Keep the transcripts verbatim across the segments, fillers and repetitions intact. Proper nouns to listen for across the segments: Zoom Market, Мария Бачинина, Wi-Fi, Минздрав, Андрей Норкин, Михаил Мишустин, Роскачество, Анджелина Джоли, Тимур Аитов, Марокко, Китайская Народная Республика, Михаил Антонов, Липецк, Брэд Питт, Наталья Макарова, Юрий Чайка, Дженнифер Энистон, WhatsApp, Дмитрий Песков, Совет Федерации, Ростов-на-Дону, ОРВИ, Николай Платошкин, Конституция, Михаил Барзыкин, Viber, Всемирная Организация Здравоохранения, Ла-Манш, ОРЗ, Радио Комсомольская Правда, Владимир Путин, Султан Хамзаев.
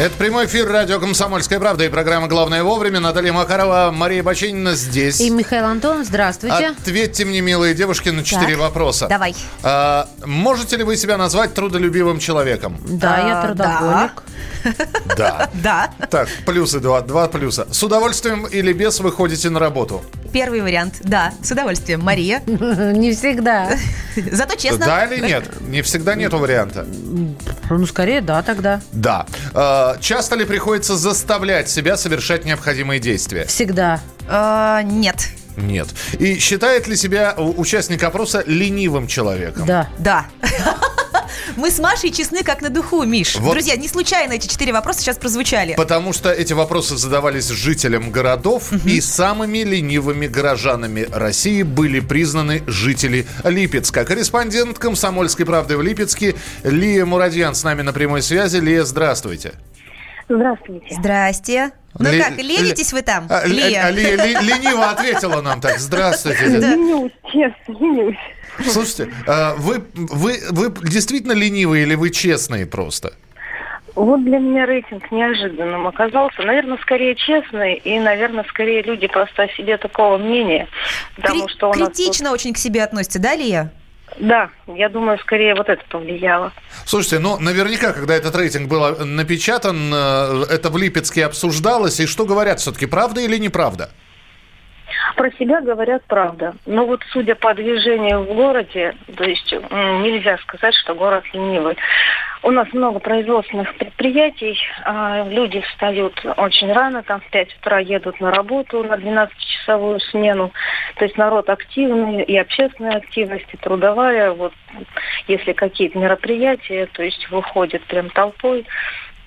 Это прямой эфир радио «Комсомольская правда» и программа «Главное вовремя». Наталья Макарова, Мария Бачинина здесь. И Михаил Антонов, здравствуйте. Ответьте мне, милые девушки, на четыре вопроса. Давай. А, можете ли вы себя назвать трудолюбивым человеком? Да, а, я трудоголик. Да. Да. Так, плюсы два, два плюса. С удовольствием или без вы ходите на работу? Первый вариант, да, с удовольствием. Мария? Не всегда. Зато честно. Да или нет? Не всегда нету варианта. Ну, скорее, да, тогда. Да. Часто ли приходится заставлять себя совершать необходимые действия? Всегда. Э-э- нет. Нет. И считает ли себя участник опроса ленивым человеком? Да. Да. Мы с Машей честны как на духу, Миш. Вот. Друзья, не случайно эти четыре вопроса сейчас прозвучали. Потому что эти вопросы задавались жителям городов, угу. и самыми ленивыми горожанами России были признаны жители Липецка. Корреспондент «Комсомольской правды» в Липецке Лия Мурадьян с нами на прямой связи. Лия, здравствуйте. Здравствуйте. Здрасте. Ну Ли... как, ленитесь Ли... вы там, а, Лия? Ли... Ли... Ли... Лениво ответила нам так. Здравствуйте. Ленюсь, честно, ленюсь. Слушайте, вы, вы, вы действительно ленивые или вы честные просто? Вот для меня рейтинг неожиданным оказался. Наверное, скорее честный, и, наверное, скорее люди просто о себе такого мнения. Потому Кри- что у нас критично тут... очень к себе относится, да, Лия? Да, я думаю, скорее вот это повлияло. Слушайте, ну, наверняка, когда этот рейтинг был напечатан, это в Липецке обсуждалось. И что говорят все-таки, правда или неправда? Про себя говорят правда. Но вот судя по движению в городе, то есть нельзя сказать, что город ленивый. У нас много производственных предприятий, люди встают очень рано, там в пять утра едут на работу на двенадцатичасовую смену. То есть народ активный, и общественная активность, и трудовая. Вот если какие-то мероприятия, то есть выходят прям толпой.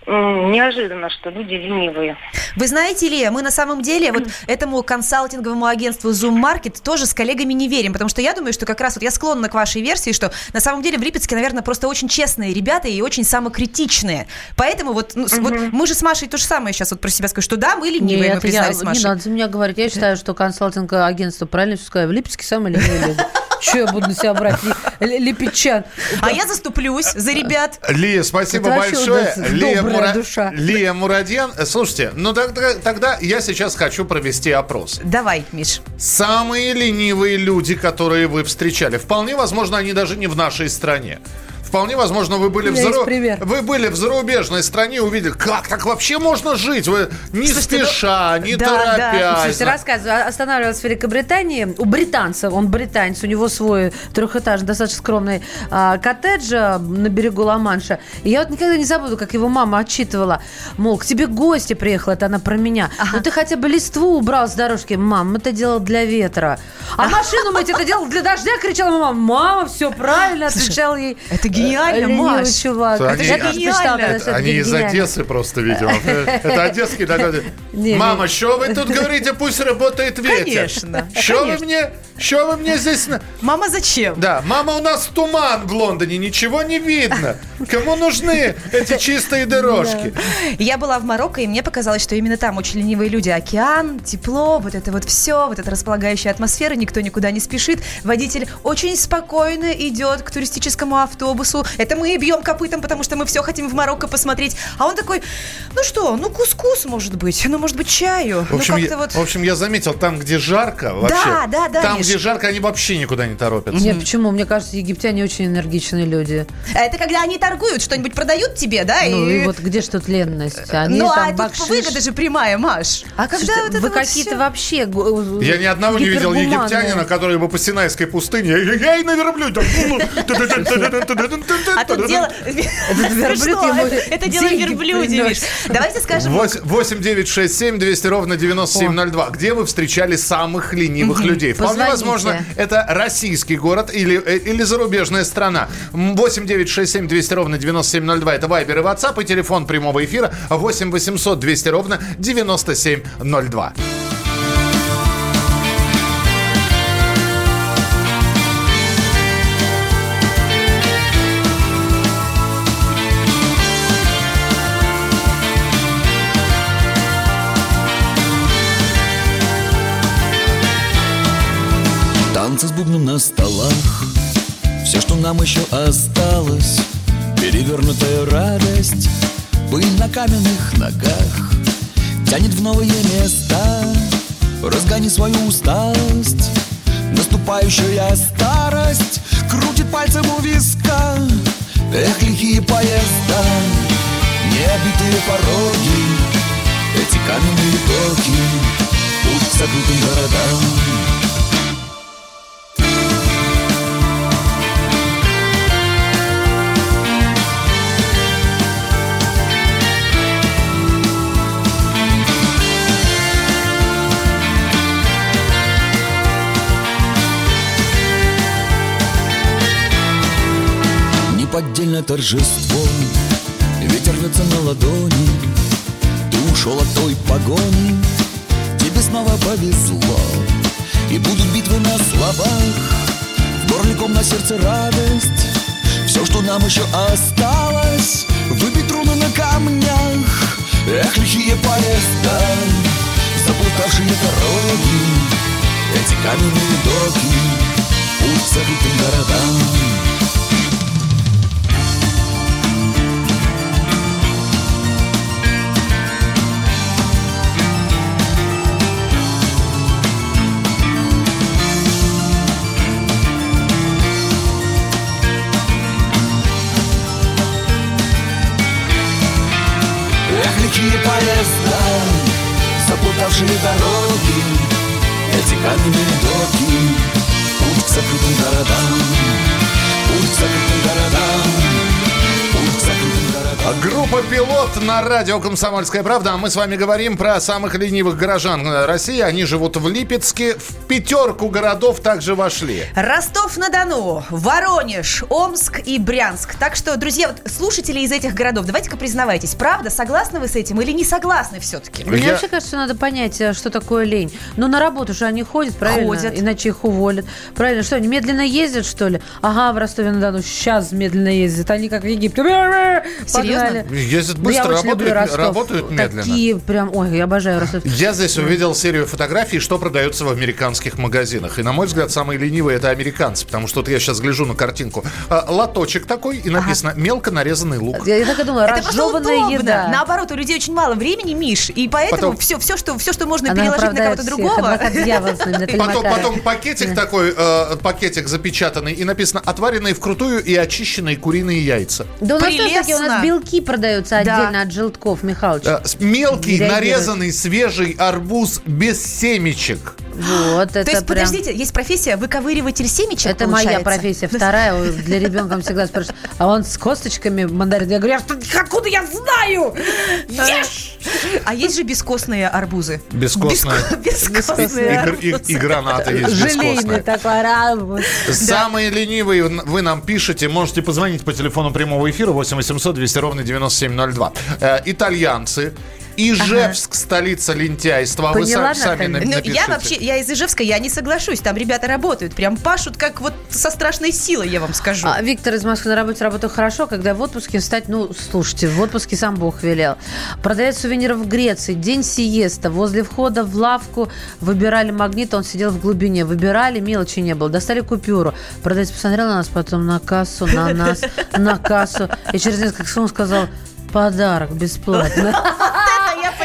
Неожиданно, что люди ленивые. Вы знаете, Лия, мы на самом деле вот этому консалтинговому агентству Zoom Market тоже с коллегами не верим, потому что я думаю, что как раз вот я склонна к вашей версии, что на самом деле в Липецке, наверное, просто очень честные ребята и очень самокритичные. Поэтому вот, ну, угу. вот мы же с Машей то же самое сейчас вот про себя скажем, что да, мы ленивые, Нет, мы признались я, Машей. Не надо за меня говорить. Я считаю, что консалтинговое агентство, правильно все сказали, в Липецке самые ленивые люди. Че я буду на себя брать? Липечан. А я заступлюсь за ребят. Лия, спасибо большое. Лия, Мура... Лия Мурадьян. Слушайте, ну тогда, тогда я сейчас хочу провести опрос. Давай, Миш. Самые ленивые люди, которые вы встречали. Вполне возможно, они даже не в нашей стране. Вполне возможно, вы были, в зару... вы были в зарубежной стране, увидели, как так вообще можно жить? Вы не Слушайте, спеша, ну... не да, торопясь. Да. Слушайте, рассказываю, останавливалась в Великобритании. У британца, он британец, у него свой трехэтажный, достаточно скромный а, коттедж на берегу Ла-Манша. И я вот никогда не забуду, как его мама отчитывала. Мол, к тебе гости приехала, это она про меня. Ага. Ну ты хотя бы листву убрал с дорожки. Мам, мы это делал для ветра. А машину мыть это делал для дождя, кричала мама. Мама, все правильно, отвечала ей. Гениально, Маш. Чувак. Они, это же гениально. Это, они гениально. Из Одессы просто, видимо. Это одесский договор. Мама, что вы тут говорите? Пусть работает ветер. Конечно. Что вы мне... Что вы мне здесь... Мама, зачем? Да, мама, у нас туман в Лондоне, ничего не видно. Кому нужны эти чистые дорожки? Да. Я была в Марокко, и мне показалось, что именно там очень ленивые люди. Океан, тепло, вот это вот все, вот эта располагающая атмосфера, никто никуда не спешит. Водитель очень спокойно идет к туристическому автобусу. Это мы и бьем копытом, потому что мы все хотим в Марокко посмотреть. А он такой, ну что, ну кускус, может быть, ну, может быть, чаю. В общем, ну, я, вот... в общем я заметил, там, где жарко вообще, да, да, да, там, где жарко, они вообще никуда не торопятся. Нет, почему? Мне кажется, египтяне очень энергичные люди. А это когда они торгуют, что-нибудь продают тебе, да? Ну и, и вот где ж тут ленность? Они ну там а бакшиш... тут выгода же прямая, Маш. А когда Слушайте, вот это вы вот какие-то все... вообще Я ни одного не видел египтянина, который бы по Синайской пустыне. Я и на верблюде. А тут дело... Это дело верблюде. Давайте скажем... восемь девятьсот шестьдесят семь двести ровно девяносто семь ноль два. Где вы встречали самых ленивых людей? Вполне возможно. Возможно, это российский город или, или зарубежная страна. восемь девятьсот шестьдесят семь двести ровно девяносто семь ноль два. Это Вайбер и Ватсап, и телефон прямого эфира восемь восемьсот двести ровно девяносто семь ноль два. С бубном на столах все, что нам еще осталось, перевернутая радость, пыль на каменных ногах тянет в новые места. Разгони свою усталость, наступающая старость крутит пальцем у виска. Эх, лихие поезда, необитые пороги, эти каменные токи, путь к закрытым городам. Отдельное торжество, ветер рвется на ладони. Ты ушел от той погони, тебе снова повезло. И будут битвы на словах, в горле ком, на сердце радость. Все, что нам еще осталось, выбить руны на камнях. Эх, лихие поезда, заплутавшие дороги, эти каменные доки, путь к забытым городам. Поезда, заплутавшие дороги, эти каменные доки, путь к закрытым городам, путь к закрытым городам, путь к закрытым городам. Группа «Пилот» на радио «Комсомольская правда». А мы с вами говорим про самых ленивых горожан России. Они живут в Липецке. В пятерку городов также вошли Ростов-на-Дону, Воронеж, Омск и Брянск. Так что, друзья, вот слушатели из этих городов, давайте-ка признавайтесь, правда, согласны вы с этим или не согласны все-таки? Я... Мне вообще кажется, надо понять, что такое лень. Ну, на работу же они ходят, правильно? Ходят. Иначе их уволят. Правильно, что они медленно ездят, что ли? Ага, в Ростове-на-Дону сейчас медленно ездят. Они как в Египте. Серьезно? Ездят быстро, да, работают, работают медленно. Такие прям, ой, я обожаю Ростов. Я здесь увидел серию фотографий, что продается в американском магазинах. И, на мой взгляд, самые ленивые — это американцы, потому что вот я сейчас гляжу на картинку. Лоточек такой, и написано ага. мелко нарезанный лук. Я, я так и думала, разжеванная еда. Наоборот, у людей очень мало времени, Миш, и поэтому потом... все, все, что, все, что можно она переложить на кого-то всех. другого. Потом, потом пакетик такой, э, пакетик запечатанный, и написано «отваренные вкрутую и очищенные куриные яйца». Да у нас тоже такие, у нас белки продаются отдельно да. от желтков, Михалыч. Э, мелкий, нарезанный, свежий арбуз без семечек. Вот, это то есть, прям... подождите, есть профессия выковыриватель семечек, это получается? Моя профессия, вторая, для ребенка всегда спрашивают, а он с косточками мандарин. Я говорю, а откуда я знаю? Ешь! А есть же бескостные арбузы. Бескостные. Бескостные арбузы. И граната есть бескостные. Желейный такой арбуз. Самые ленивые вы нам пишете, можете позвонить по телефону прямого эфира восемь восемьсот двести ровно девяносто семь ноль два. Итальянцы. Ижевск, ага. столица лентяйства. Поняла, вы сами напишите. Я вообще, я из Ижевска, я не соглашусь. Там ребята работают, прям пашут, как вот со страшной силой, я вам скажу. А, Виктор из Москвы: на работе работаю хорошо, когда в отпуске встать, ну, слушайте, в отпуске сам Бог велел. Продавец сувениров в Греции, день сиеста, возле входа в лавку выбирали магнит, он сидел в глубине, выбирали, мелочи не было, достали купюру. Продавец посмотрел на нас, потом на кассу, на нас, на кассу, и через несколько секунд сказал: подарок бесплатно.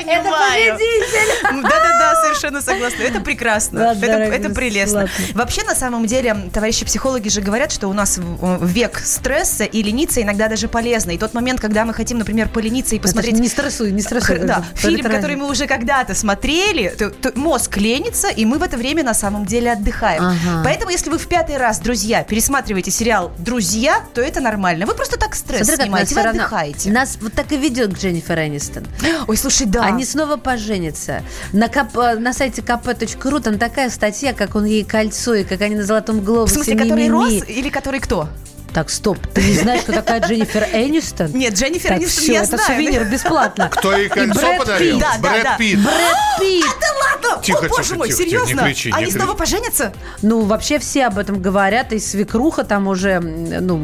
Это победитель! Да-да-да, совершенно согласна. Это прекрасно. Да, это, это прелестно. Вообще, на самом деле, товарищи психологи же говорят, что у нас век стресса, и лениться иногда даже полезно. И тот момент, когда мы хотим, например, полениться и посмотреть... Это не стрессуй, не стрессуй. Да, фильм, который мы уже когда-то смотрели, то, то мозг ленится, и мы в это время на самом деле отдыхаем. Ага. Поэтому, если вы в пятый раз, друзья, пересматриваете сериал «Друзья», то это нормально. Вы просто так стресс Смотри, снимаете, вы отдыхаете. Нас вот так и ведет к Дженнифер Энистон. Ой, слушай, да. Они снова поженятся. На, кап, на сайте ка пэ точка ру там такая статья, как он ей кольцо, и как они на золотом глобусе. В смысле, который Росс или который кто? Так, стоп, ты не знаешь, кто такая Дженнифер Энистон? Нет, Дженнифер так, Энистон все, я это знаю. Это сувенир бесплатно. Кто ей кольцо подарил? Да, Брэд да, Питт. Да. Брэд Питт. Брэд Питт. А, да ладно! Тихо, О, боже тихо, мой, тихо, серьезно? Тихо, не кричи, не Они кричи. Снова поженятся? Ну, вообще все об этом говорят, и свекруха там уже, ну,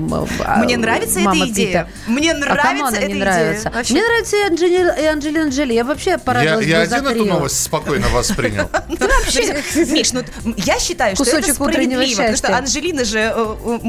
Мне а, нравится эта идея. Пита. Мне нравится а эта идея. Нравится. Мне нравится и, Анджели... и Анджелина Джоли. Я вообще порадовалась я, бы я за трио. Я один эту новость спокойно воспринял. Миш, ну, я считаю, что это справедливо, потому что Анджелина же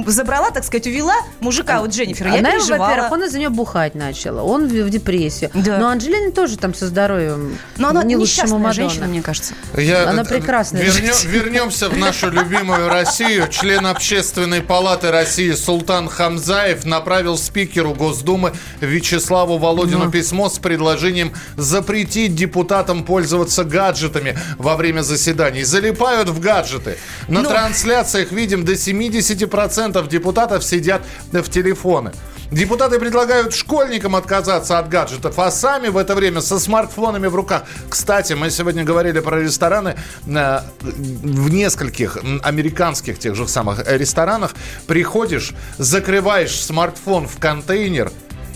забрала, так сказать, увела мужика у Дженнифера. Я переживала. Во-первых, он из-за нее бухать начал. Он в депрессию. Но Анджелина тоже там со здоровьем не лучшему Мадонна, мне кажется. Я... Она прекрасная. Вернем, вернемся в нашу любимую Россию. Член Общественной палаты России Султан Хамзаев направил спикеру Госдумы Вячеславу Володину Но. письмо с предложением запретить депутатам пользоваться гаджетами во время заседаний. Залипают в гаджеты. На Но. трансляциях видим, до семьдесят процентов депутатов сидят в телефоны. Депутаты предлагают школьникам отказаться от гаджетов, а сами в это время со смартфонами в руках. Кстати, мы сегодня говорили про рестораны. В нескольких американских тех же самых ресторанах приходишь, закрываешь смартфон в контейнер,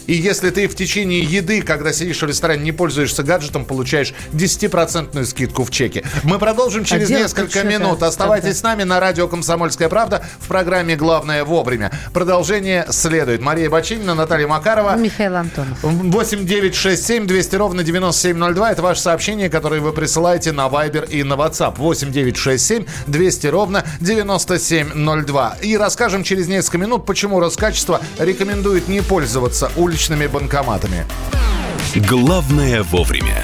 и если ты в течение еды, когда сидишь в ресторане, не пользуешься гаджетом, получаешь десять процентов скидку в чеке. Мы продолжим через а несколько минут. Оставайтесь с нами на радио «Комсомольская правда» в программе «Главное вовремя». Продолжение следует. Мария Бачинина, Наталья Макарова. Михаил Антонов. восемь девять шесть семь двести ровно девяносто семь ноль два. Это ваше сообщение, которое вы присылаете на Viber и на WhatsApp. восемь девять шесть семь двести ровно девяносто семь ноль два. И расскажем через несколько минут, почему Роскачество рекомендует не пользоваться улицами. Банкоматами. Главное вовремя.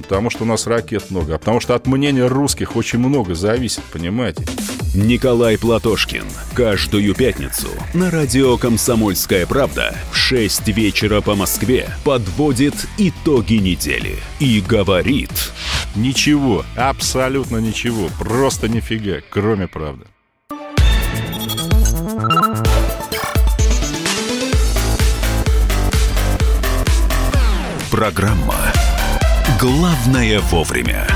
потому, что у нас ракет много, а потому, что от мнения русских очень много зависит, понимаете? Николай Платошкин. Каждую пятницу на радио «Комсомольская правда» в шесть вечера по Москве подводит итоги недели и говорит... Ничего, абсолютно ничего, просто нифига, кроме правды. Программа «Главное вовремя».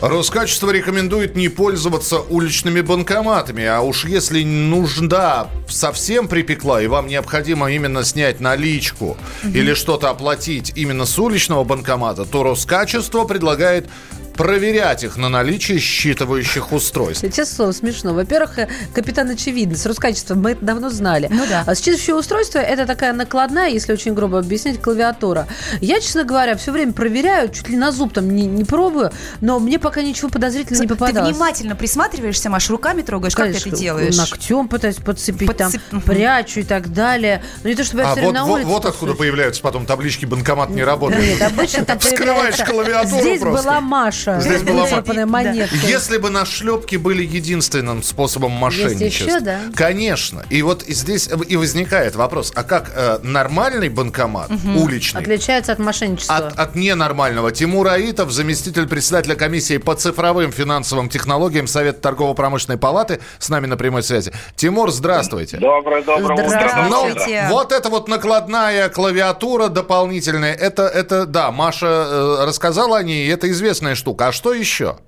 Роскачество рекомендует не пользоваться уличными банкоматами. А уж если нужда совсем припекла, и вам необходимо именно снять наличку mm-hmm. или что-то оплатить именно с уличного банкомата, то Роскачество предлагает... проверять их на наличие считывающих устройств. Честное слово, смешно. Во-первых, капитан очевидность. Роскачество мы это давно знали. Ну, да. А считывающее устройство – это такая накладная, если очень грубо объяснить, клавиатура. Я, честно говоря, все время проверяю, чуть ли на зуб там не, не пробую, но мне пока ничего подозрительного ты, не попадалось. Ты внимательно присматриваешься, Маш, руками трогаешь, конечно, как ты это делаешь? Ногтем пытаюсь подцепить, Подцеп... там, прячу и так далее. Но не то, чтобы я а все вот, на улице. Вот, вот откуда появляются потом таблички «Банкомат не работает». Нет, обычно так появляется. Вскрываешь клавиатуру. Здесь была Маша. Здесь была монетка. Если бы нашлепки были единственным способом мошенничества. Еще, да? Конечно. И вот здесь и возникает вопрос, а как э, нормальный банкомат, угу. уличный, отличается от мошенничества? От, от ненормального. Тимур Аитов, заместитель председателя комиссии по цифровым финансовым технологиям Совета торгово-промышленной палаты, с нами на прямой связи. Тимур, здравствуйте. Доброе, доброе утро. Здравствуйте. Ну, вот это вот накладная клавиатура дополнительная, это, это да, Маша э, рассказала о ней, это известная штука. А что еще?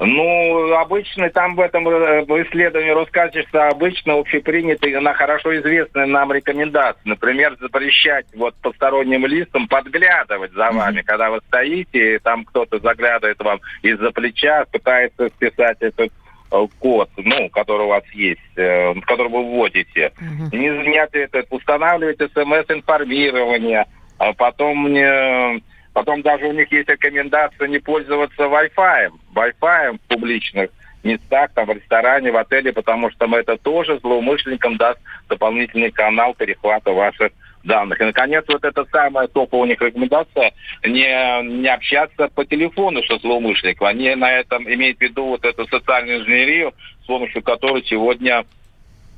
Ну, обычно там в этом исследовании Роскачества обычно общепринятые, она хорошо известная нам рекомендация. Например, запрещать вот посторонним лицам подглядывать за вами, mm-hmm. когда вы стоите, и там кто-то заглядывает вам из-за плеча, пытается списать этот код, ну, который у вас есть, который вы вводите. Mm-hmm. Не, не ответит, устанавливать эс эм эс информирование, а потом мне... Потом даже у них есть рекомендация не пользоваться Wi-Fi, Wi-Fi в публичных местах, там в ресторане, в отеле, потому что это тоже злоумышленникам даст дополнительный канал перехвата ваших данных. И, наконец, вот эта самая топовая у них рекомендация не, не общаться по телефону, что злоумышленник. Они на этом имеют в виду вот эту социальную инженерию, с помощью которой сегодня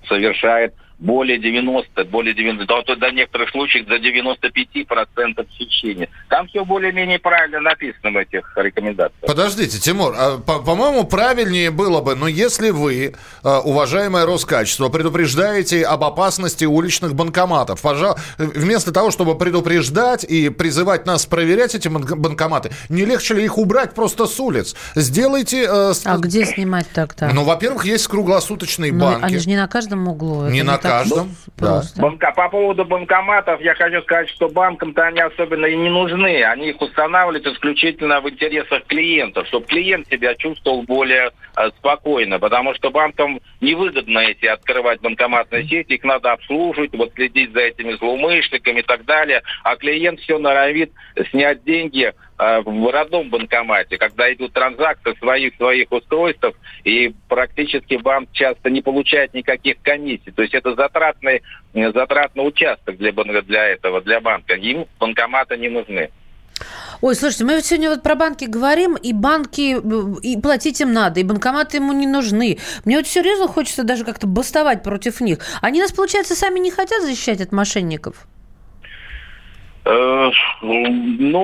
совершает более девяносто, более девяносто, да, то до некоторых случаев до девяносто пять процентов течения. Там все более-менее правильно написано в этих рекомендациях. Подождите, Тимур, а, по- по-моему, правильнее было бы, но если вы, уважаемое Роскачество, предупреждаете об опасности уличных банкоматов, пожалуй, вместо того, чтобы предупреждать и призывать нас проверять эти банкоматы, не легче ли их убрать просто с улиц? Сделайте... Э, с... А где снимать так-то? Ну, во-первых, есть круглосуточные но банки. Они же не на каждом углу. Не на каждом. Да. Банка, по поводу банкоматов, я хочу сказать, что банкам-то они особенно и не нужны. Они их устанавливают исключительно в интересах клиентов, чтобы клиент себя чувствовал более э, спокойно, потому что банкам невыгодно эти открывать банкоматные сети, их надо обслуживать, вот следить за этими злоумышленниками и так далее, а клиент все норовит снять деньги в родном банкомате, когда идут транзакции своих-своих устройств, и практически банк часто не получает никаких комиссий. То есть это затратный, затратный участок для, для этого, для банка. Им банкоматы не нужны. Ой, слушайте, мы сегодня вот про банки говорим, и банки, и платить им надо, и банкоматы ему не нужны. Мне вот серьезно хочется даже как-то бастовать против них. Они нас, получается, сами не хотят защищать от мошенников? Ну,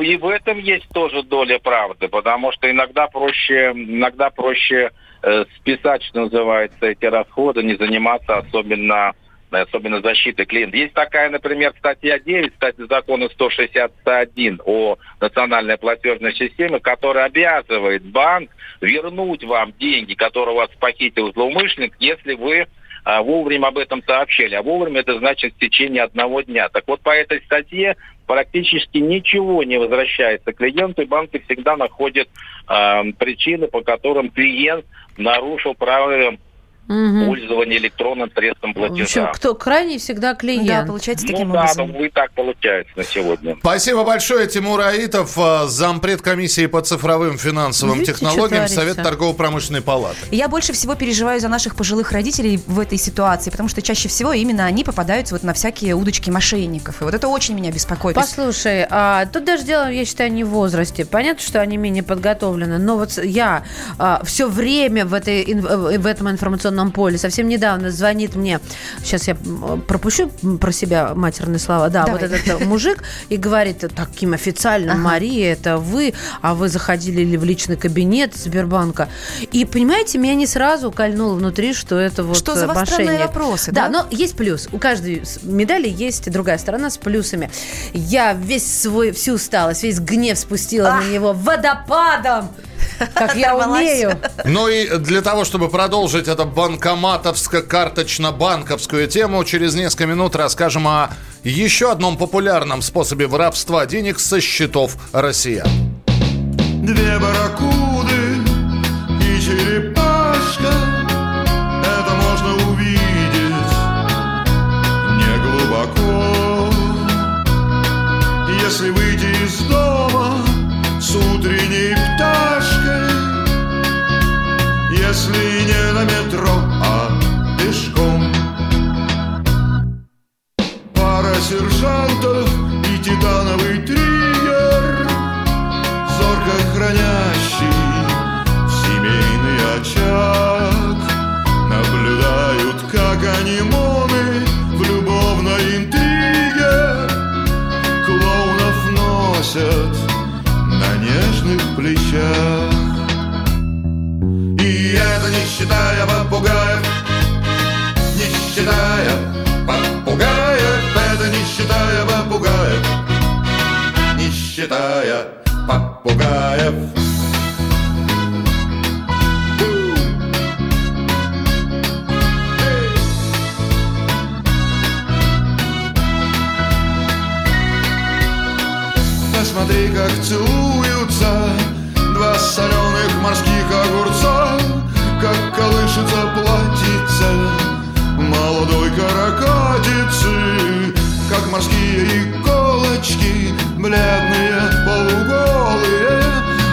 и в этом есть тоже доля правды, потому что иногда проще, иногда проще списать, что называется, эти расходы, не заниматься особенно, особенно защитой клиента. Есть такая, например, статья девять, кстати, закона сто шестьдесят один о национальной платежной системе, которая обязывает банк вернуть вам деньги, которые у вас похитил злоумышленник, если вы вовремя об этом сообщили. А вовремя это значит в течение одного дня. Так вот, по этой статье практически ничего не возвращается клиенту, и банки всегда находят э, причины, по которым клиент нарушил правила угу. пользования электронным средством платежа. В общем, кто крайний, всегда клиент. Да, получается таким ну, образом. Да, и так получается на сегодня. Спасибо большое, Тимур Аитов, зампред комиссии по цифровым финансовым Видите, технологиям Совета торгово-промышленной палаты. Я больше всего переживаю за наших пожилых родителей в этой ситуации, потому что чаще всего именно они попадаются вот на всякие удочки мошенников. И вот это очень меня беспокоит. Послушай, а, тут даже дело, я считаю, не в возрасте. Понятно, что они менее подготовлены, но вот я а, все время в, этой, в этом информационном поле. Совсем недавно звонит мне, сейчас я пропущу про себя матерные слова, да, Давай. вот этот мужик, и говорит таким официальным, ага. Мария, это вы, а вы заходили ли в личный кабинет Сбербанка? И, понимаете, меня не сразу кольнуло внутри, что это вот мошенник. Что за вас странные вопросы, да? Да, но есть плюс. У каждой медали есть другая сторона с плюсами. Я весь свой, всю усталость, весь гнев спустила Ах. на него водопадом. Как я умею. Ну и для того, чтобы продолжить эту банкоматовско-карточно-банковскую тему, через несколько минут расскажем о еще одном популярном способе воровства денег со счетов россиян. Две барракуды и черепашка. Это можно увидеть неглубоко. Если выйти из дома с утренней пташкой, если не на метро, а пешком. Пара сержантов и титановый триггер, зорко хранящий семейный очаг, наблюдают, как анимоны в любовной интриге клоунов носят на нежных плечах. И это не считая попугаев, не считая попугаев, это не считая попугаев, не считая попугаев. Смотри, как целуются два соленых морских огурца, как колышется платьица молодой каракатицы, как морские иголочки, бледные полуголые,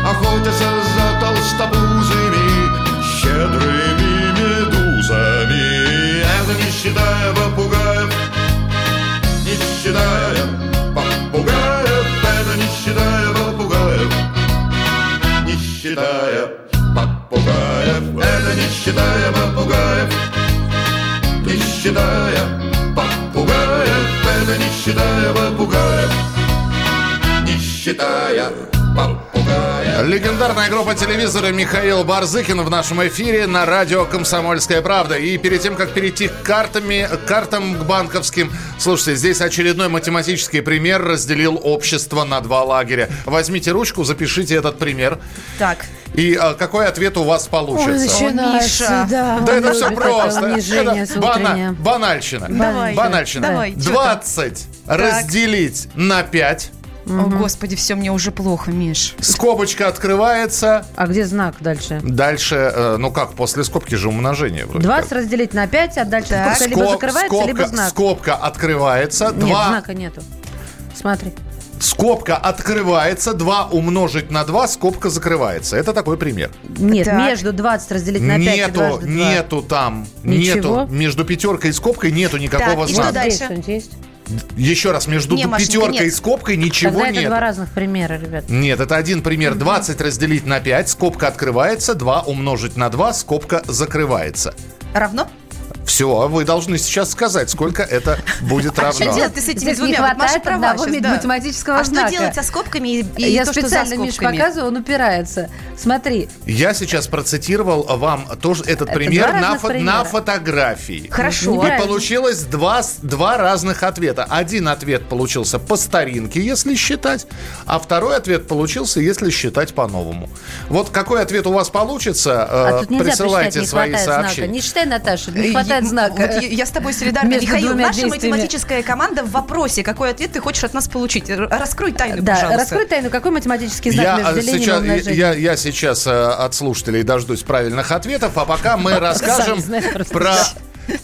охотятся за толстобузыми щедрыми медузами. Это не считая попугаев, не считая попугаев, считая попугаев, не считая попугаев, это не считая попугаев, не считая попугаев. считая попугаев, это не считая попугаев, не считая попугаев. Легендарная группа телевизора Михаил Барзыкин в нашем эфире на радио «Комсомольская правда». И перед тем, как перейти к картами, к картам к банковским, слушайте, здесь очередной математический пример разделил общество на два лагеря. Возьмите ручку, запишите этот пример. Так. И а, какой ответ у вас получится? Ой, начинается, да. Да это все просто. Это бана, банальщина. Давай, банальщина. Давай, двадцать так. разделить на пять. Угу. О, Господи, все, мне уже плохо, Миш. Скобочка открывается. А где знак дальше? Дальше, э, ну как, после скобки же умножение. двадцать как. Разделить на пять, а дальше так. скобка либо закрывается, скобка, либо знак. Скобка открывается. Нет, два. Знака нету. Смотри. Скобка открывается, два умножить на два, скобка закрывается. Это такой пример. Нет, так. между двадцать разделить на пять нету, и дважды два. Нету там. Ничего? Нету. Между пятеркой и скобкой нету никакого знака. Так, и что дальше? Есть? Еще раз, между не, пятеркой Машенька, и скобкой ничего нет. Тогда это нет. два разных примера, ребят. Нет, это один пример. Mm-hmm. двадцать разделить на пять, скобка открывается, два умножить на два, скобка закрывается. Равно? Все, вы должны сейчас сказать, сколько это будет равно. А что делать с этими Здесь двумя? Не хватает вот одного да. математического а знака. А что делать со скобками и, и Я то, специально, что за Миш, показываю, он упирается. Смотри. Я сейчас процитировал вам тоже этот это пример на, фо- на фотографии. Хорошо. И получилось два, два разных ответа. Один ответ получился по старинке, если считать, а второй ответ получился, если считать по-новому. Вот какой ответ у вас получится, а э, присылайте прочитать, свои сообщения. Знака. Не читай, Наташа, не хватает. Знак. Я с тобой солидарна. Михаил, наша действиями. Математическая команда в вопросе, какой ответ ты хочешь от нас получить. Раскрой тайну, да, пожалуйста. Раскрой тайну, какой математический знак я между сейчас, делением и я, я сейчас от слушателей дождусь правильных ответов, а пока мы расскажем про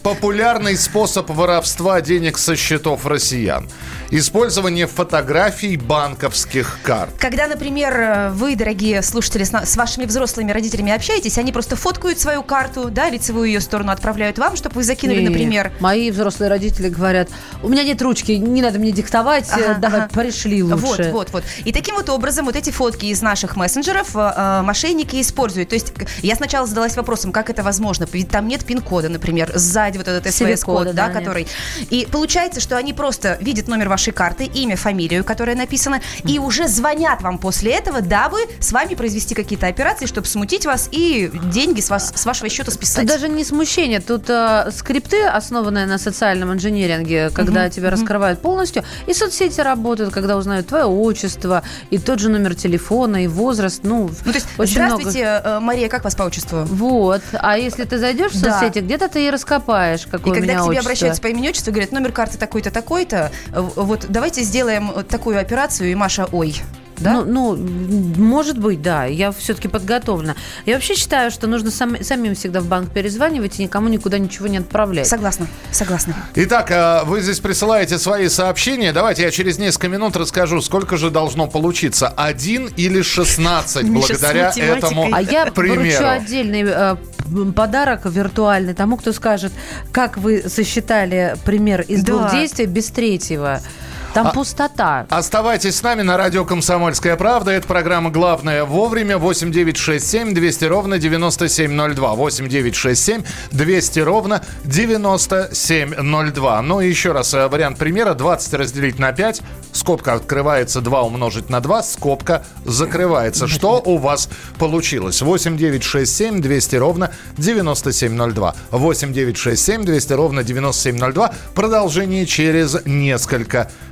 популярный способ воровства денег со счетов россиян. Использование фотографий банковских карт. Когда, например, вы, дорогие слушатели, с вашими взрослыми родителями общаетесь, они просто фоткают свою карту, да, лицевую ее сторону отправляют вам, чтобы вы закинули, не, например. Мои взрослые родители говорят, у меня нет ручки, не надо мне диктовать, ага, давай ага. пришли лучше. Вот, вот, вот. И таким вот образом вот эти фотки из наших мессенджеров э, мошенники используют. То есть я сначала задалась вопросом, как это возможно, ведь там нет пин-кода, например, сзади вот этот эс вэ эс-код, да, да, который... И получается, что они просто видят номер вашей карты, имя, фамилию, которая написана, mm. и уже звонят вам после этого, дабы с вами произвести какие-то операции, чтобы смутить вас и деньги с, вас, с вашего счета списать. Тут даже не смущение, тут а, скрипты, основанные на социальном инжиниринге, когда mm-hmm. тебя mm-hmm. раскрывают полностью, и соцсети работают, когда узнают твое отчество, и тот же номер телефона, и возраст, ну, ну то есть, очень здравствуйте, много... Мария, как вас по отчеству? Вот, а если ты зайдешь в соцсети, да. где-то ты и раскопаешь. Паешь, и когда к тебе отчество. Обращаются по имени-отчеству, говорят, номер карты такой-то, такой-то, вот давайте сделаем такую операцию, и Маша, ой. Да? Ну, ну, может быть, да. Я все-таки подготовлена. Я вообще считаю, что нужно сам, самим всегда в банк перезванивать и никому никуда ничего не отправлять. Согласна, согласна. Итак, вы здесь присылаете свои сообщения. Давайте я через несколько минут расскажу, сколько же должно получиться. Один или шестнадцать, благодаря этому примеру. А я поручу отдельный подарок виртуальный тому, кто скажет, как вы сосчитали пример из двух действий без третьего. Там а- пустота. Оставайтесь с нами на радио «Комсомольская правда». Это программа «Главное вовремя». восемь девять шесть семь двести ровно девяносто семь ноль два. восемь девять шесть семь двести ровно девяносто семь ноль два. Ну и еще раз вариант примера. двадцать разделить на пять. Скобка открывается. два умножить на два. Скобка закрывается. Что у вас получилось? восемь девять шесть семь двести ровно девяносто семь ноль два. восемь девять шесть семь двести ровно девяносто семь ноль два. Продолжение через несколько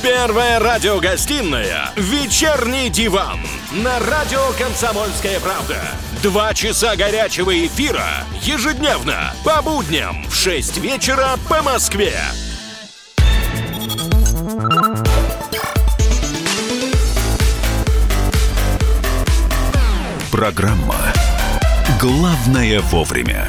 Первая радиогостинная «Вечерний диван» на радио «Комсомольская правда». Два часа горячего эфира ежедневно по будням в шесть вечера по Москве. Программа «Главное вовремя».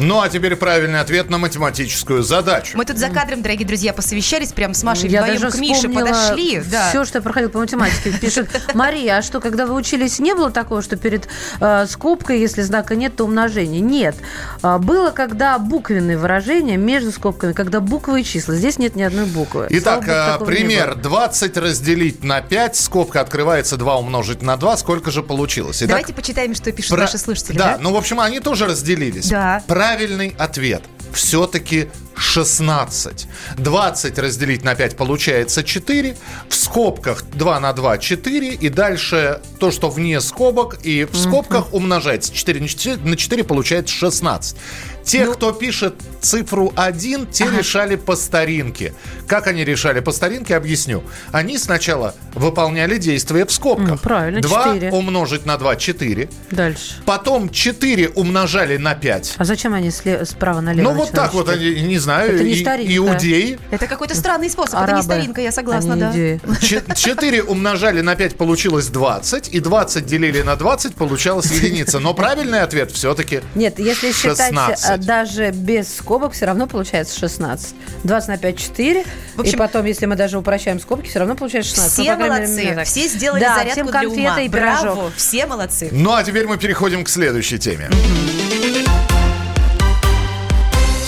Ну, а теперь правильный ответ на математическую задачу. Мы тут за кадром, дорогие друзья, посовещались прям с Машей. Я вдвоем к Мише подошли. Да. Все, что я проходила по математике. Пишет Мария, а что, когда вы учились, не было такого, что перед э, скобкой, если знака нет, то умножение? Нет. А, было, когда буквенные выражения между скобками, когда буквы и числа. Здесь нет ни одной буквы. Итак, Богу, пример. двадцать разделить на пять, скобка открывается, два умножить на два. Сколько же получилось? Итак, давайте почитаем, что пишут про... наши слушатели. Да, да, ну, в общем, они тоже разделились. Да. Правильный ответ все-таки шестнадцать. двадцать разделить на пять получается четыре. В скобках два на два четыре. И дальше то, что вне скобок и в скобках, умножается. четыре на четыре получается шестнадцать. Те, ну... кто пишет цифру один, те ага. решали по старинке. Как они решали по старинке, объясню. Они сначала выполняли действия в скобках. Правильно, четыре. два умножить на два – четыре. Дальше. Потом четыре умножали на пять. А зачем они справа налево? Ну, вот так вот они, не знаю, это не и, иудеи. Это какой-то странный способ. Арабы. Это не старинка, я согласна, да. четыре умножали на пять – получилось двадцать. И двадцать делили на двадцать – получалась единица. Но правильный ответ все-таки шестнадцать. Нет, если считать... Даже без скобок все равно получается шестнадцать. двадцать на пять – четыре. В общем, и потом, если мы даже упрощаем скобки, все равно получается шестнадцать. Все ну, молодцы. Мере, все сделали да, зарядку для ума. И браво. Все молодцы. Ну, а теперь мы переходим к следующей теме.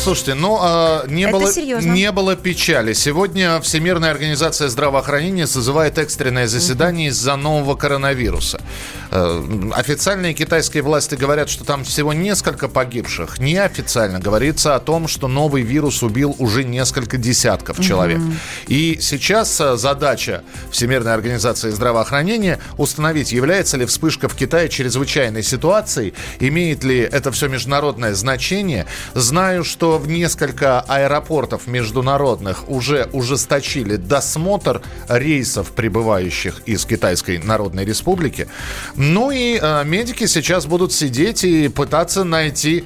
Слушайте, ну, а, не, было, не было печали. Сегодня Всемирная Организация Здравоохранения созывает экстренное заседание mm-hmm. из-за нового коронавируса. Э, официальные китайские власти говорят, что там всего несколько погибших. Неофициально говорится о том, что новый вирус убил уже несколько десятков человек. Mm-hmm. И сейчас задача Всемирной Организации Здравоохранения установить, является ли вспышка в Китае чрезвычайной ситуацией, имеет ли это все международное значение. Знаю, что в несколько аэропортов международных уже ужесточили досмотр рейсов, прибывающих из Китайской Народной Республики. Ну и э, медики сейчас будут сидеть и пытаться найти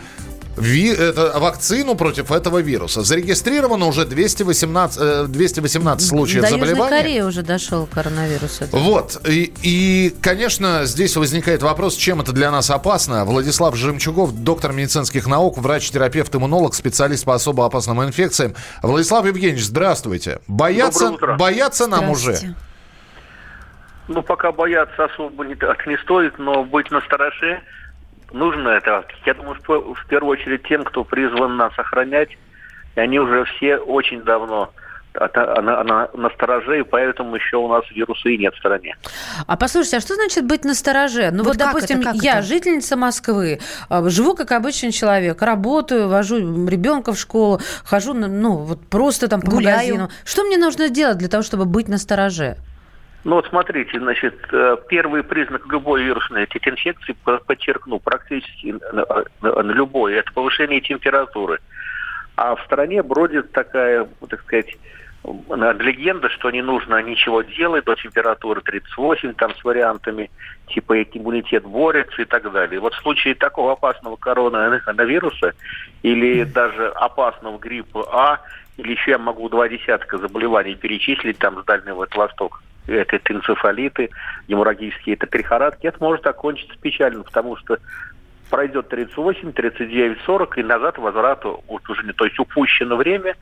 ви- это, вакцину против этого вируса. Зарегистрировано уже двести восемнадцать, э, двести восемнадцать случаев до заболевания. До Южной Кореи уже дошел коронавирус. Это. Вот. И, и, конечно, здесь возникает вопрос, чем это для нас опасно. Владислав Жемчугов, доктор медицинских наук, врач-терапевт, иммунолог, специалист по особо опасным инфекциям. Владислав Евгеньевич, здравствуйте. Бояться, бояться нам уже? Ну, пока бояться особо не, не стоит, но быть настороже. Нужно это, я думаю, что в первую очередь тем, кто призван нас охранять, и они уже все очень давно настороже, и поэтому еще у нас вируса и нет в стране. А послушайте, а что значит быть настороже? Ну вот, вот допустим, это, я это? жительница Москвы, живу как обычный человек, работаю, вожу ребенка в школу, хожу, ну вот просто там по Гуляю. магазину. Что мне нужно делать для того, чтобы быть настороже? Ну вот смотрите, значит, первый признак любой вирусной инфекции, подчеркну, практически любой, это повышение температуры. А в стране бродит такая, так сказать, легенда, что не нужно ничего делать до температуры тридцать восемь, там с вариантами типа иммунитет борется и так далее. Вот в случае такого опасного коронавируса или даже опасного гриппа А, или еще я могу два десятка заболеваний перечислить там с Дальнего Востока, это энцефалиты, геморрагические, это лихорадки, это может окончиться печально, потому что пройдет тридцать восемь, тридцать девять, сорок, и назад возврата уже не, то есть упущено время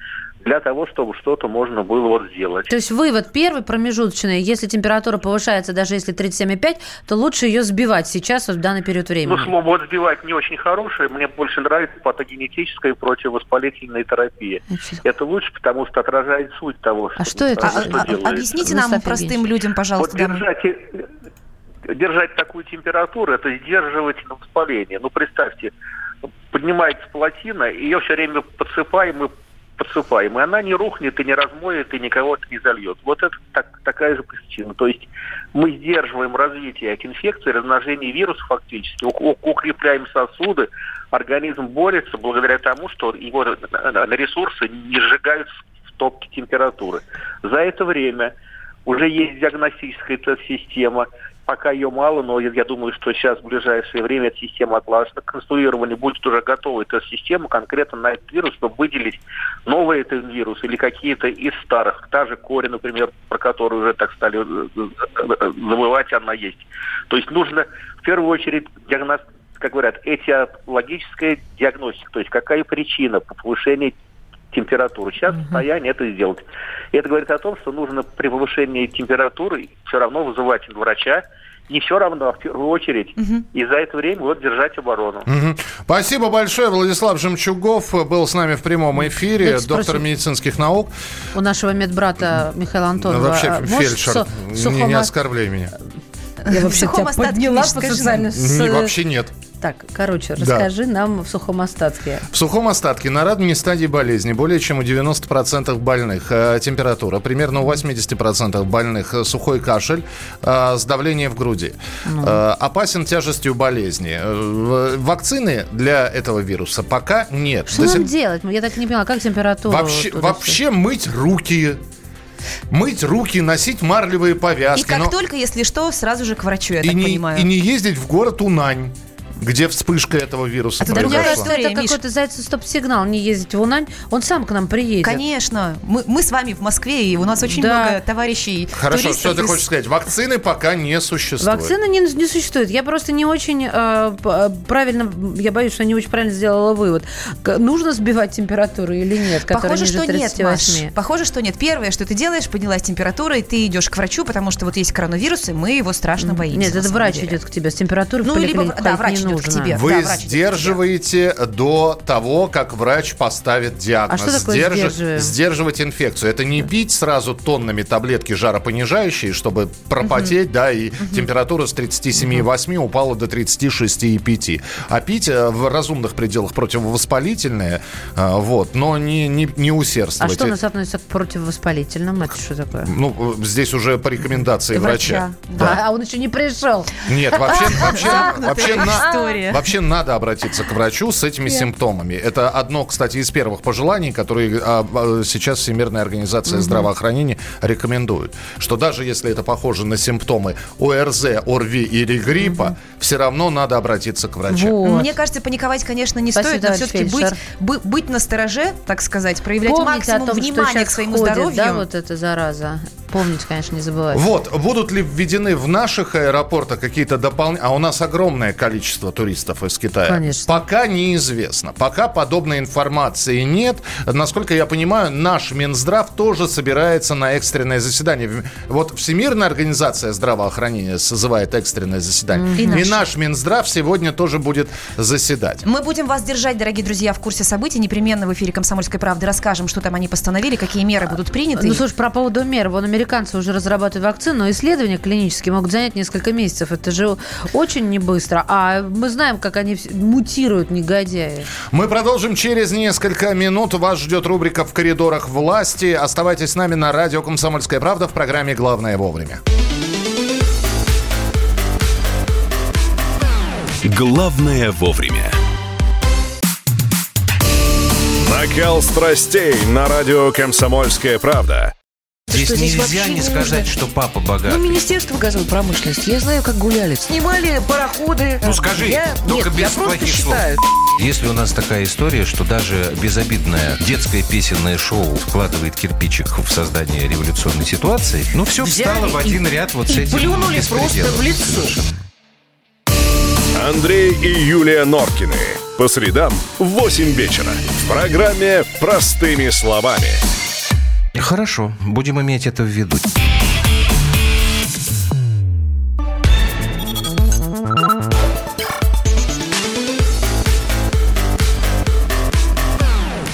для того, чтобы что-то можно было вот сделать. То есть вывод первый, промежуточный, если температура повышается, даже если тридцать семь и пять, то лучше ее сбивать сейчас, вот в данный период времени. Ну, слово вот сбивать не очень хорошее, мне больше нравится патогенетическая и противовоспалительная терапия. Это лучше, потому что отражает суть того, что, а что, это? Что, а, что а, делается. Объясните нам, Мустафа простым Ильич. людям, пожалуйста. Вот держать... Держать такую температуру – это сдерживать воспаление. Ну, представьте, поднимается плотина, ее все время подсыпаем и подсыпаем. И она не рухнет, и не размоет, и никого не зальет. Вот это так, такая же причина. То есть мы сдерживаем развитие инфекции, размножение вируса фактически, укрепляем сосуды, организм борется благодаря тому, что его ресурсы не сжигаются в топке температуры. За это время уже есть диагностическая система. Пока ее мало, но я думаю, что сейчас в ближайшее время эта система отлажена. К конструированию будет уже готова эта система конкретно на этот вирус, чтобы выделить новый этот вирус или какие-то из старых. Та же кори, например, про которую уже так стали забывать, она есть. То есть нужно в первую очередь диагностировать. как говорят, этиологическая диагностика, то есть какая причина повышения температуры. Сейчас в состоянии это сделать. И это говорит о том, что нужно при повышении температуры все равно вызывать врача. Не все равно, а в первую очередь. Угу. И за это время вот держать оборону. Угу. Спасибо большое. Владислав Жемчугов был с нами в прямом эфире. Доктор медицинских наук. У нашего медбрата Михаила Антонова. Ну, вообще фельдшер. Су- не, сухома... не оскорбляй меня. Я вообще тебя подняла по социальной... Вообще нет. Так, короче, расскажи да. нам в сухом остатке. В сухом остатке на ранней стадии болезни более чем у девяносто процентов больных э, температура, примерно у восемьдесят процентов больных сухой кашель э, с давлением в груди. Ну. Э, опасен тяжестью болезни. Э, вакцины для этого вируса пока нет. Что нам сих... делать? Я так не поняла, как температуру... Вообще, вообще мыть руки... Мыть руки, носить марлевые повязки. И как но... только, если что, сразу же к врачу, я и так не, понимаю. И не ездить в город Ухань, где вспышка этого вируса а произошла. Я говорю, что это какой-то зайцев стоп-сигнал, не ездить в Ухань. Он сам к нам приедет. Конечно. Мы, мы с вами в Москве, и у нас очень да. много товарищей. Хорошо, что ты из... хочешь сказать? Вакцины пока не существует. Вакцины не, не существует. Я просто не очень э, правильно, я боюсь, что не очень правильно сделала вывод. Нужно сбивать температуру или нет? Похоже, ниже что тридцать восемь. Нет, Похоже, что нет. Первое, что ты делаешь, поднялась температура, и ты идешь к врачу, потому что вот есть коронавирус, и мы его страшно боимся. Нет, это врач деле. идет к тебе с температурой. Ну, либо, да, врач идет. Тебе. Вы да, сдерживаете до того, как врач поставит диагноз. А что такое Сдерж... Сдерживать инфекцию. Это не пить сразу тоннами таблетки жаропонижающие, чтобы пропотеть, uh-huh. да, и uh-huh. температура с тридцать семь целых восемь десятых uh-huh. упала до тридцать шесть целых пять десятых. А пить в разумных пределах противовоспалительное, вот, но не, не, не усердствовать. А что у нас относится к противовоспалительным? Это что такое? Ну, здесь уже по рекомендации врача. врача. Да. А, а он еще не пришел. Нет, вообще на... Вообще надо обратиться к врачу с этими Нет. симптомами. Это одно, кстати, из первых пожеланий, которые сейчас Всемирная Организация Здравоохранения mm-hmm. рекомендует. Что даже если это похоже на симптомы ОРЗ, ОРВИ или гриппа, mm-hmm. все равно надо обратиться к врачу. Вот. Мне кажется, паниковать, конечно, не Спасибо, стоит, но все-таки быть, быть настороже, так сказать, проявлять Помните максимум том, внимания к своему ходит, здоровью. Да, вот эта зараза. Помнить, конечно, не забывать. Вот. Будут ли введены в наших аэропортах какие-то дополнительные... А у нас огромное количество туристов из Китая. Конечно. Пока неизвестно. Пока подобной информации нет. Насколько я понимаю, наш Минздрав тоже собирается на экстренное заседание. Вот Всемирная организация здравоохранения созывает экстренное заседание. И, и наш. наш Минздрав сегодня тоже будет заседать. Мы будем вас держать, дорогие друзья, в курсе событий. Непременно в эфире «Комсомольской правды» расскажем, что там они постановили, какие меры будут приняты. Ну, слушай, про поводу мер. Вон Америка Американцы уже разрабатывают вакцину, но исследования клинические могут занять несколько месяцев. Это же очень не быстро. А мы знаем, как они мутируют, негодяи. Мы продолжим через несколько минут. Вас ждет рубрика «В коридорах власти». Оставайтесь с нами на радио «Комсомольская правда» в программе «Главное вовремя». Главное вовремя. Накал страстей на радио «Комсомольская правда». Здесь что, нельзя здесь не сказать, нужно. Что папа богатый. Ну, Министерство газовой промышленности. Я знаю, как гуляли. Снимали пароходы. Ну, скажи, я... только Нет, без плохих слов. Если у нас такая история, что даже безобидное детское песенное шоу вкладывает кирпичик в создание революционной ситуации, ну, все Взяли встало в один и, ряд вот с этим. И плюнули просто в лицо. Андрей и Юлия Норкины. По средам в восемь вечера. В программе «Простыми словами». Хорошо, будем иметь это в виду.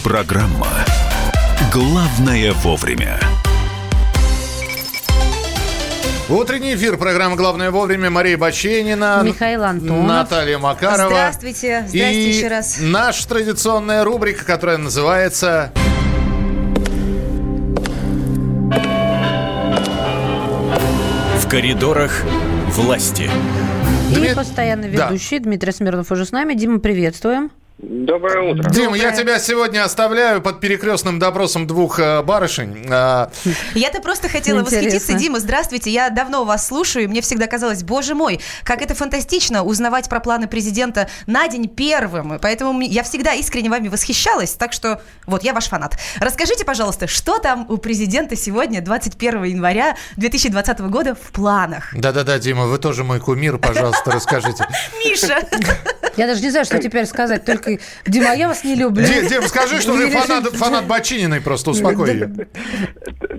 Программа «Главное вовремя». Утренний эфир программы «Главное вовремя». Мария Бачинина, Михаил Антонов, Наталья Макарова. Здравствуйте, здравствуйте и еще раз. Наша традиционная рубрика, которая называется... В коридорах власти. И Дмит... постоянно ведущий да. Дмитрий Смирнов уже с нами. Дима, приветствуем. Доброе утро. Дим, Доброе. Я тебя сегодня оставляю под перекрестным допросом двух э, барышень. Э... Я-то просто хотела Интересно. восхититься. Дима, здравствуйте. Я давно вас слушаю, и мне всегда казалось, боже мой, как это фантастично узнавать про планы президента на день первым. Поэтому я всегда искренне вами восхищалась, так что вот, я ваш фанат. Расскажите, пожалуйста, что там у президента сегодня, двадцать первого января две тысячи двадцатого года, в планах? Да-да-да, Дима, вы тоже мой кумир, пожалуйста, расскажите. Миша! Я даже не знаю, что теперь сказать. Только, Дима, я вас не люблю. Дим, скажи, что ты фанат Бачининой, просто успокой ее.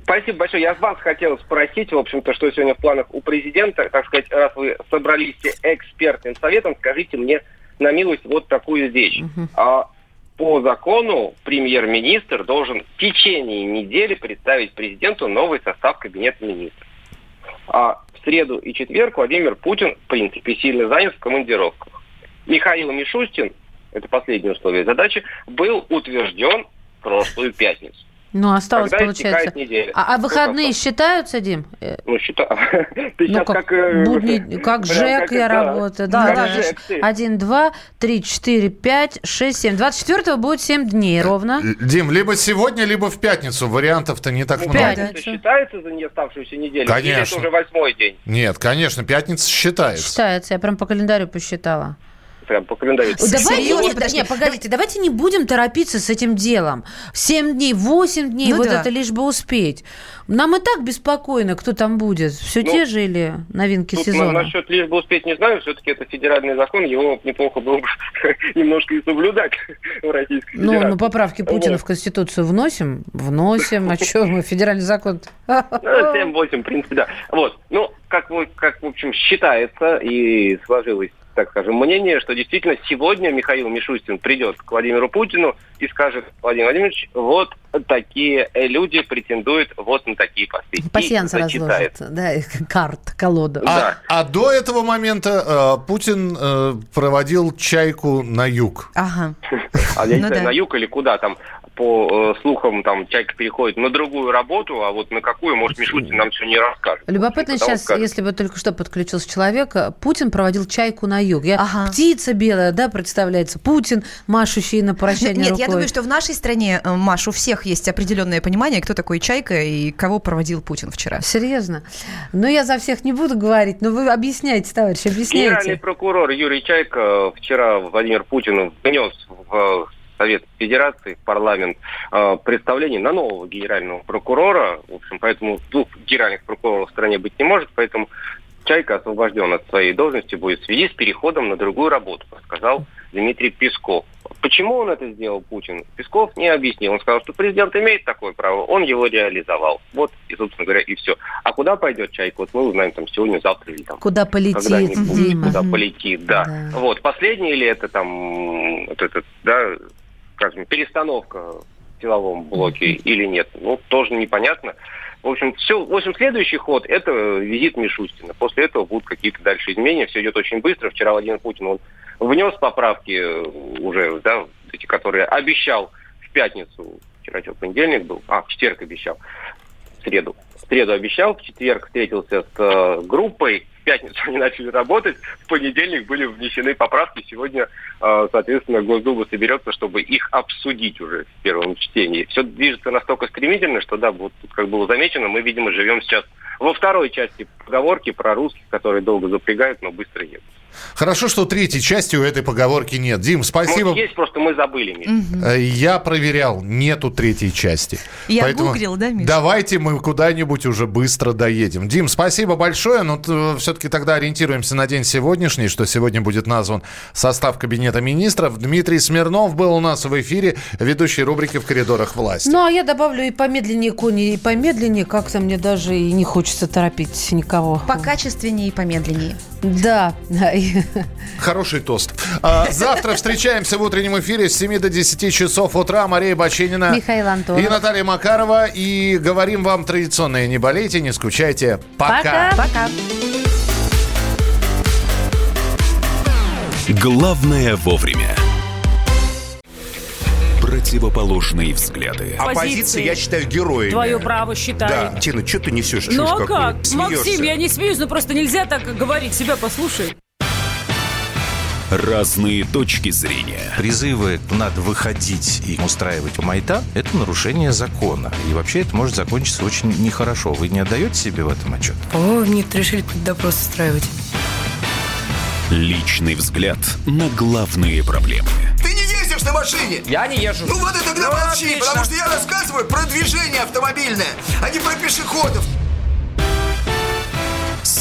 Спасибо большое. Я с вас хотел спросить, в общем-то, что сегодня в планах у президента. Так сказать, раз вы собрались экспертным советом, скажите мне на милость вот такую вещь. По закону премьер-министр должен в течение недели представить президенту новый состав кабинета министров. А в среду и четверг Владимир Путин, в принципе, сильно занят в командировках. Михаил Мишустин, это последнее условие задачи, был утвержден в прошлую пятницу. Ну, осталось, когда получается... А, а выходные считаются, Дим? Ну, считаю. Ты ну, сейчас как... Как, будни... как ЖЭК как я это... работаю. Да, да, ЖЭК, ты... один, два, три, четыре, пять, шесть, семь. двадцать четвёртого будет семь дней ровно. Дим, либо сегодня, либо в пятницу. Вариантов-то не так ну, много. Пятница считается за не оставшуюся неделю? Конечно. Или это уже восьмой день? Нет, конечно, пятница считается. Считается, я прям по календарю посчитала. Прям по календарю. Давайте, вот, подожди, нет, погодите, давайте не будем торопиться с этим делом. семь дней, восемь дней, ну вот да. Это лишь бы успеть. Нам и так беспокойно, кто там будет. Все ну, те же или новинки тут сезона? На, насчет лишь бы успеть не знаю. Все-таки это федеральный закон. Его неплохо было бы немножко и соблюдать в Российской Федерации. Ну, мы поправки Путина вот. В Конституцию вносим. Вносим. А что мы? Федеральный закон... семь-восемь, в принципе, да. Вот. Ну, как, как, в общем, считается и сложилось, так скажем, мнение, что действительно сегодня Михаил Мишустин придет к Владимиру Путину и скажет: Владимир Владимирович, вот такие люди претендуют вот на такие посты. Пассианс разложит, да, карт, колоду. А, да. а до этого момента э, Путин э, проводил чайку на юг. Ага. А я не знаю, на юг или куда там. По слухам, там, Чайка переходит на другую работу, а вот на какую, может, Мишустин нам все не расскажет. Любопытно сейчас, как... если бы только что подключился человек, Путин проводил чайку на юг. Я... Ага. Птица белая, да, представляется, Путин, машущий на прощание рукой. Нет, я думаю, что в нашей стране, Маш, у всех есть определенное понимание, кто такой Чайка и кого проводил Путин вчера. Серьезно? Ну, я за всех не буду говорить, но вы объясняйте, товарищ, объясняйте. Генеральный прокурор Юрий Чайка вчера Владимир Путин внес в Совет Федерации, парламент, представление на нового генерального прокурора. В общем, поэтому двух генеральных прокуроров в стране быть не может, поэтому Чайка освобожден от своей должности будет в связи с переходом на другую работу, сказал Дмитрий Песков. Почему он это сделал, Путин? Песков не объяснил. Он сказал, что президент имеет такое право, он его реализовал. Вот, и, собственно говоря, и все. А куда пойдет Чайка? Вот мы узнаем там сегодня, завтра или там... Куда полетит, Дима. Куда полетит, да. да. Вот, последний или это там... Вот этот, да... скажем, перестановка в силовом блоке или нет, ну, тоже непонятно. В общем, все, в общем, следующий ход – это визит Мишустина. После этого будут какие-то дальше изменения. Все идет очень быстро. Вчера Владимир Путин он внес поправки уже, да, эти, которые обещал в пятницу. Вчера что, понедельник был? А, в четверг обещал. В среду. В среду обещал, в четверг встретился с э, группой. В пятницу они начали работать, в понедельник были внесены поправки. Сегодня, соответственно, Госдума соберется, чтобы их обсудить уже в первом чтении. Все движется настолько стремительно, что, да, вот, как было замечено, мы, видимо, живем сейчас во второй части поговорки про русских, которые долго запрягают, но быстро едут. Хорошо, что третьей части у этой поговорки нет. Дим, спасибо. Ну, есть, просто мы забыли, Миша. Угу. Я проверял, нету третьей части. Я Поэтому гуглил, да, Миша? Давайте мы куда-нибудь уже быстро доедем. Дим, спасибо большое, но все-таки тогда ориентируемся на день сегодняшний, что сегодня будет назван состав кабинета министров. Дмитрий Смирнов был у нас в эфире, ведущий рубрики «В коридорах власти». Ну, а я добавлю и помедленнее, кони, и помедленнее. Как-то мне даже и не хочется торопить никого. Покачественнее и помедленнее. Да, да. Хороший тост. Завтра встречаемся в утреннем эфире с семи до десяти часов утра. Мария Бачинина, Михаил Антонов и Наталья Макарова. И говорим вам традиционное: не болейте, не скучайте. Пока. Пока. Главное вовремя. Противоположные взгляды. Оппозиция, я считаю, героями. Твое право считаю. Да. Тина, что ты несешь? Ну а как? Максим, я не смеюсь, но просто нельзя так говорить. Себя послушай. Разные точки зрения. Призывы «надо выходить и устраивать майдан» – это нарушение закона. И вообще это может закончиться очень нехорошо. Вы не отдаете себе в этом отчет? О, нет, решили допрос устраивать. Личный взгляд на главные проблемы. Ты не ездишь на машине? Я не езжу. Ну вот и тогда ну, молчи, отлично. Потому что я рассказываю про движение автомобильное, а не про пешеходов.